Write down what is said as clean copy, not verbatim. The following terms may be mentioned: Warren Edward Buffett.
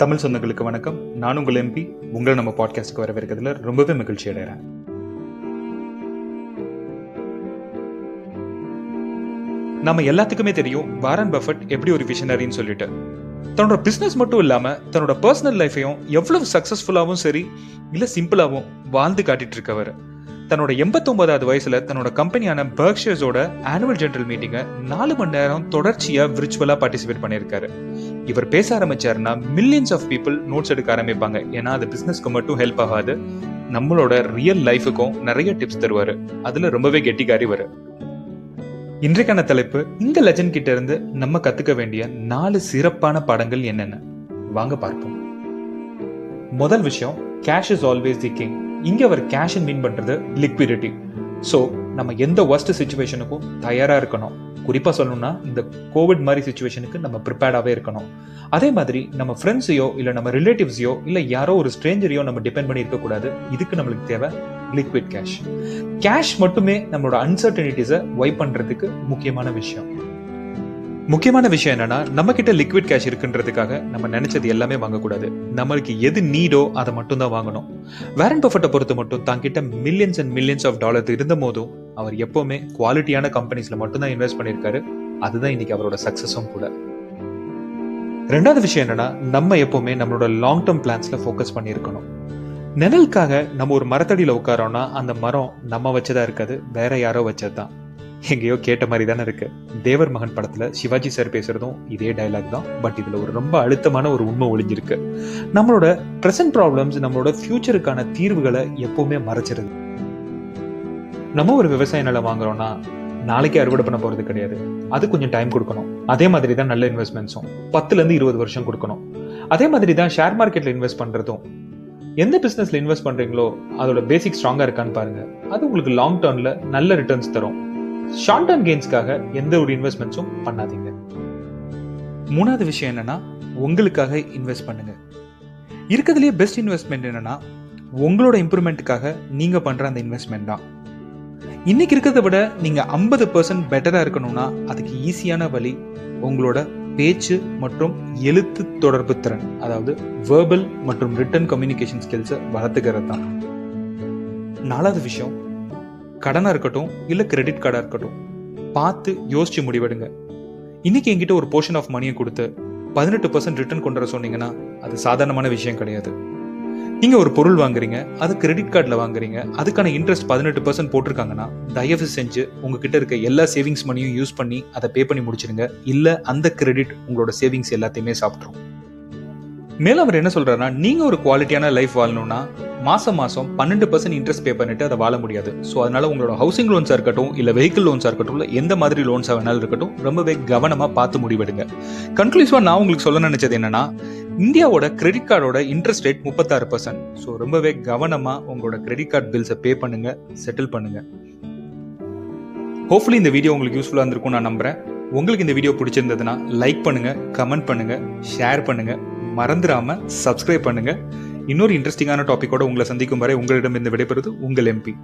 தமிழ் சொந்தங்களுக்கு வணக்கம். நான் உங்கள் எம்பி. உங்களை நம்ம பாட்காஸ்டுக்கு வரவேற்கிறதுல ரொம்பவே மகிழ்ச்சி அடைகிறேன். நம்ம எல்லாத்துக்குமே தெரியும் வாரன் பஃபட் எப்படி ஒரு விஷனரின்னு சொல்லிட்டு தன்னோட பிஸ்னஸ் மட்டும் இல்லாமல் தன்னோட பர்சனல் லைஃபையும் எவ்வளவு சக்ஸஸ்ஃபுல்லாகவும் சரி இல்லை சிம்பிளாகவும் வாழ்ந்து காட்டிட்டு இருக்கவர். தன்னோட 89வது வயசுல தன்னோட கம்பெனியான பெர்க்ஷியர்ஸோட ஆனுவல் ஜெனரல் மீட்டிங்கை 4 மணி நேரம் தொடர்ச்சியா விர்ச்சுவலா பார்ட்டிசிபேட் பண்ணியிருக்காரு. இவர் பேச ஆரம்பிச்சாருன்னா மில்லியன்ஸ் ஆஃப் பீப்புள் நோட்ஸ் எடுக்க ஆரம்பிப்பாங்க. ஏன்னா அது பிசினஸ்க்கு மட்டும் ஹெல்ப் ஆகாது, நம்மளோட ரியல் லைஃபுக்கும் நிறைய டிப்ஸ் தருவாரு. அதுல ரொம்பவே கெட்டிக்காரி வரு. இன்றைக்கான தலைப்பு, இந்த லெஜண்ட் கிட்ட இருந்து நம்ம கத்துக்க வேண்டிய 4 சிறப்பான பாடங்கள் என்னென்ன, வாங்க பார்ப்போம். முதல் விஷயம், cash is always the king. இங்க அவர் கேஷ் மீன் பண்றது லிக்விடிட்டி. ஸோ நம்ம எந்த வர்ஸ்ட் சிச்சுவேஷனுக்கும் தயாராக இருக்கணும். குறிப்பாக சொல்லணும்னா இந்த கோவிட் மாதிரி சிச்சுவேஷனுக்கு நம்ம ப்ரிப்பேர்டாகவே இருக்கணும். அதே மாதிரி நம்ம ஃப்ரெண்ட்ஸையோ இல்லை நம்ம ரிலேட்டிவ்ஸையோ இல்லை யாரோ ஒரு ஸ்ட்ரேஞ்சரையோ நம்ம டிபெண்ட் பண்ணி இருக்கக்கூடாது. இதுக்கு நம்மளுக்கு தேவை லிக்விட் கேஷ். கேஷ் மட்டுமே நம்மளோட அன்சர்டனிட்டிஸை வைப் பண்ணுறதுக்கு முக்கியமான விஷயம். என்னன்னா, நம்ம கிட்ட லிக்விட் கேஷ் இருக்குன்றதுக்காக நம்ம நினைச்சது எல்லாமே வாங்கக்கூடாது. நம்மளுக்கு எது நீடோ அதை மட்டும் தான் வாங்கணும். வாரன் பஃபெட்டை பொறுத்து மட்டும் தங்கிட்ட millions and millions of dollar இருந்த போதும் அவர் எப்பவுமே குவாலிட்டியான கம்பெனிஸ்ல மட்டும்தான் இன்வெஸ்ட் பண்ணியிருக்காரு. அதுதான் இன்னைக்கு அவரோட சக்சஸும் கூட. ரெண்டாவது விஷயம் என்னன்னா, நம்ம எப்பவுமே நம்மளோட லாங் டேர்ம் பிளான்ஸ்ல ஃபோக்கஸ் பண்ணியிருக்கணும். நிழலுக்காக நம்ம ஒரு மரத்தடியில் உட்காரோம்னா அந்த மரம் நம்ம வச்சதா இருக்காது, வேற யாரோ வச்சது தான். எங்கேயோ கேட்ட மாதிரி தானே இருக்கு. தேவர் மகன் படத்துல சிவாஜி சார் பேசுறதும் இதே டயலாக் தான். பட் இதுல ஒரு ரொம்ப அழுத்தமான ஒரு உண்மை ஒளிஞ்சிருக்கு. நம்மளோட பிரசன்ட் ப்ராப்ளம்ஸ் நம்மளோட ஃபியூச்சருக்கான தீர்வுகளை எப்பவுமே மறைச்சிருது. நம்ம ஒரு விவசாய நிலம் வாங்குறோம்னா நாளைக்கே அறுவடை பண்ண போறது கிடையாது, அது கொஞ்சம் டைம் கொடுக்கணும். அதே மாதிரி தான் நல்ல இன்வெஸ்ட்மெண்ட்ஸும் 10-20 வருஷம் கொடுக்கணும். அதே மாதிரி தான் ஷேர் மார்க்கெட்ல இன்வெஸ்ட் பண்றதும். எந்த பிசினஸ்ல இன்வெஸ்ட் பண்றீங்களோ அதோட பேசிக் ஸ்ட்ராங்கா இருக்கான்னு பாருங்க. அது உங்களுக்கு லாங் டேர்ம்ல நல்ல ரிட்டர்ன்ஸ் தரும். ஷார்ட் டேர்ம் கெயின்ஸ்க்காக எந்த ஒரு இன்வெஸ்ட்மெண்ட்ஸும் பண்ணாதீங்க. மூணாவது விஷயம் என்னன்னா, உங்களுக்காக இன்வெஸ்ட் பண்ணுங்க. இருக்கிறதுலேயே பெஸ்ட் இன்வெஸ்ட்மெண்ட் என்னன்னா, உங்களோட இம்ப்ரூவ்மெண்ட்டுக்காக நீங்க பண்ற அந்த இன்வெஸ்ட்மெண்ட் தான். இன்னைக்கு இருக்கிறத விட நீங்க 50% பெட்டரா இருக்கணும்னா அதுக்கு ஈஸியான வழி உங்களோட பேச்சு மற்றும் எழுத்து தொடர்பு திறன், அதாவது வேர்பல் மற்றும் ரிட்டன் கம்யூனிகேஷன் ஸ்கில்ஸை வளர்த்துக்கிறது தான். நாலாவது விஷயம், கடனாக இருக்கட்டும் இல்லை கிரெடிட் கார்டாக இருக்கட்டும், பார்த்து யோசிச்சு முடிவெடுங்க. இன்னைக்கு என்கிட்ட ஒரு போர்ஷன் ஆஃப் மணியை கொடுத்து 18% ரிட்டர்ன் கொண்டு வர சொன்னீங்கன்னா அது சாதாரணமான விஷயம் கிடையாது. நீங்கள் ஒரு பொருள் வாங்குறீங்க, அது கிரெடிட் கார்டில் வாங்குறீங்க, அதுக்கான இன்ட்ரெஸ்ட் 18% போட்டிருக்காங்கன்னா தயவு செஞ்சு உங்ககிட்ட இருக்க எல்லா சேவிங்ஸ் மணியும் யூஸ் பண்ணி அதை பே பண்ணி முடிச்சிடுங்க. இல்லை அந்த கிரெடிட் உங்களோட சேவிங்ஸ் எல்லாத்தையுமே சாப்பிட்ரும். மேலும் அவர் என்ன சொல்றாருன்னா, நீங்க ஒரு குவாலிட்டியான லைஃப் வாழணும்னா மாசம் 12% இன்ட்ரெஸ்ட் பே பண்ணிட்டு அதை வாழ முடியாது. ஸோ அதனால உங்களோட ஹவுசிங் லோன்ஸா இருக்கட்டும் இல்லை வெஹிக்கிள் லோன்ஸா இருக்கட்டும் இல்லை எந்த மாதிரி லோன்ஸா வேணாலும் இருக்கட்டும், ரொம்பவே கவனமா பார்த்து முடிவெடுங்க. கன்க்ளூசிவா நான் உங்களுக்கு சொல்ல நினைச்சது என்னன்னா, இந்தியாவோட கிரெடிட் கார்டோட இன்ட்ரெஸ்ட் ரேட் 36%. ஸோ ரொம்பவே கவனமா உங்களோட கிரெடிட் கார்டு பில்ஸை பே பண்ணுங்க, செட்டில் பண்ணுங்க. ஹோப்ஃபுல்லி இந்த வீடியோ உங்களுக்கு யூஸ்ஃபுல்லா இருந்திருக்கும் நான் நம்புறேன். உங்களுக்கு இந்த வீடியோ பிடிச்சிருந்ததுன்னா லைக் பண்ணுங்க, கமெண்ட் பண்ணுங்க, ஷேர் பண்ணுங்க, மறந்துடாம சப்ஸ்கிரைப் பண்ணுங்க. இன்னொரு இன்ட்ரெஸ்டிங்கான டாபிக்கோட உங்களை சந்திக்கும் வரை உங்களிடம் இருந்து விடைபெறுவது உங்கள் எம்பி.